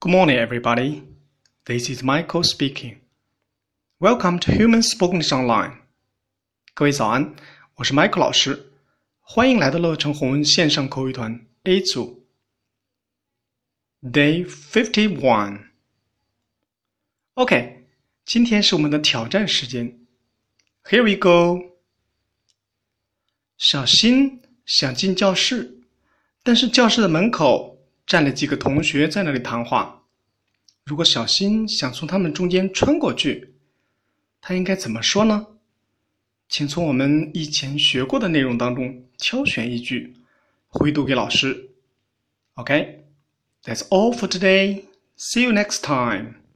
Good morning, everybody. This is Michael speaking. Welcome to Human Spoken Online. 各位早安，我是 Michael 老师，欢迎来到乐成红恩线上口语团 A 组 Day 51。 OK， 今天是我们的挑战时间。 Here we go. 小新想进教室，但是教室的门口站了几个同学在那里谈话。如果小新想从他们中间穿过去，他应该怎么说呢？请从我们以前学过的内容当中挑选一句，回读给老师。OK, that's all for today. See you next time.